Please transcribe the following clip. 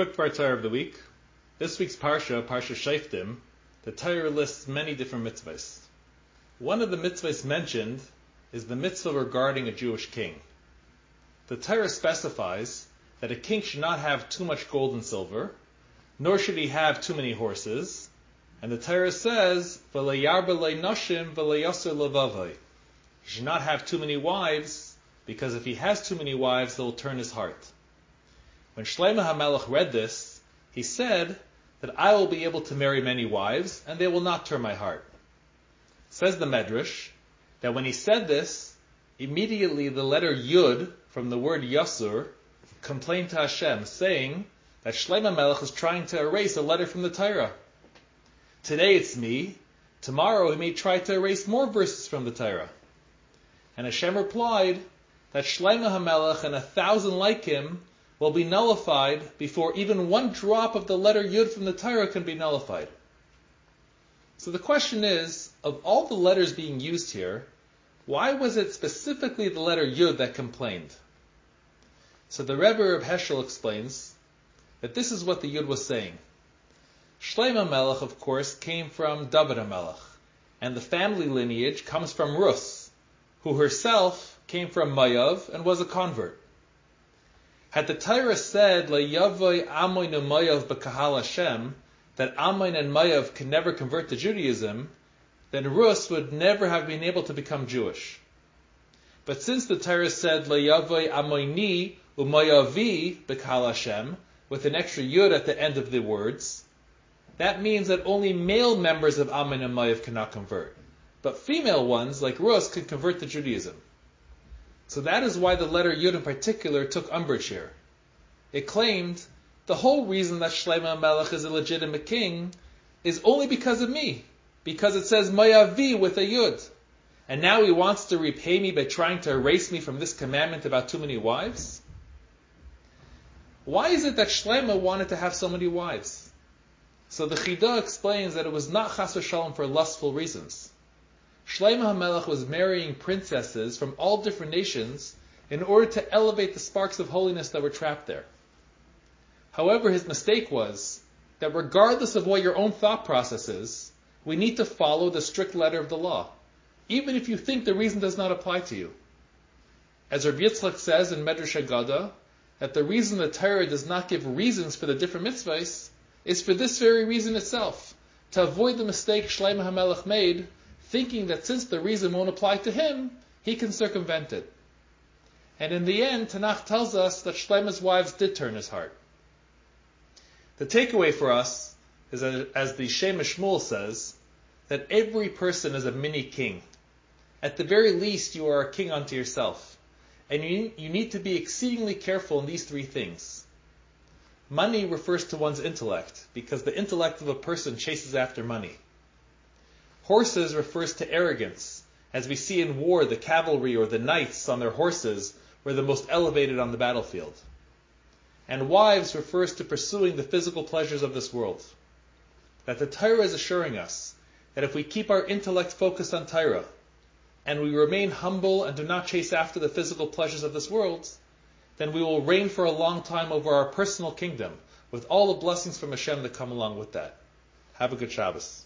Quick Parshah of the week. This week's Parsha, Parsha Shoftim, the Torah lists many different mitzvahs. One of the mitzvahs mentioned is the mitzvah regarding a Jewish king. The Torah specifies that a king should not have too much gold and silver, nor should he have too many horses, and the Torah says, "V'layarba nashim v'layaser levavai." He should not have too many wives, because if he has too many wives, they will turn his heart. When Shlomo HaMelech read this, he said that I will be able to marry many wives, and they will not turn my heart. Says the Medrash, that when he said this, immediately the letter Yud from the word Yasur complained to Hashem, saying that Shlomo HaMelech is trying to erase a letter from the Torah. Today it's me, tomorrow he may try to erase more verses from the Torah. And Hashem replied that Shlomo HaMelech and 1,000 like him will be nullified before even one drop of the letter Yud from the Torah can be nullified. So the question is, of all the letters being used here, why was it specifically the letter Yud that complained? So the Rebbe of Heschel explains that this is what the Yud was saying. Shlomo HaMelech, of course, came from David HaMelech, and the family lineage comes from Rus, who herself came from Mayav and was a convert. Had the Torah said le'yavoi Amon u'mayav b'kahal Hashem, that Amon and Mayav can never convert to Judaism, then Rus would never have been able to become Jewish. But since the Torah said le'yavoi Amoni u'mayavi b'kahal Hashem, with an extra yud at the end of the words, that means that only male members of Amon and Mayav cannot convert, but female ones like Rus can convert to Judaism. So that is why the letter Yud in particular took umbrage here. It claimed the whole reason that Shlomo HaMelech is a legitimate king is only because of me, because it says Mayavi with a Yud. And now he wants to repay me by trying to erase me from this commandment about too many wives? Why is it that Shlomo wanted to have so many wives? So the Chidah explains that it was not Chas v'Shalom for lustful reasons. Shlomo HaMelech was marrying princesses from all different nations in order to elevate the sparks of holiness that were trapped there. However, his mistake was that regardless of what your own thought process is, we need to follow the strict letter of the law, even if you think the reason does not apply to you. As Rav Yitzchak says in Medrash Aggadah, that the reason the Torah does not give reasons for the different mitzvahs is for this very reason itself, to avoid the mistake Shlomo HaMelech made, thinking that since the reason won't apply to him, he can circumvent it. And in the end, Tanakh tells us that Shlomo's wives did turn his heart. The takeaway for us is that, as the Shemesh Mu'el says, that every person is a mini king. At the very least, you are a king unto yourself. And you need to be exceedingly careful in these three things. Money refers to one's intellect, because the intellect of a person chases after money. Horses refers to arrogance, as we see in war the cavalry or the knights on their horses were the most elevated on the battlefield. And wives refers to pursuing the physical pleasures of this world. That the Torah is assuring us that if we keep our intellect focused on Torah, and we remain humble and do not chase after the physical pleasures of this world, then we will reign for a long time over our personal kingdom, with all the blessings from Hashem that come along with that. Have a good Shabbos.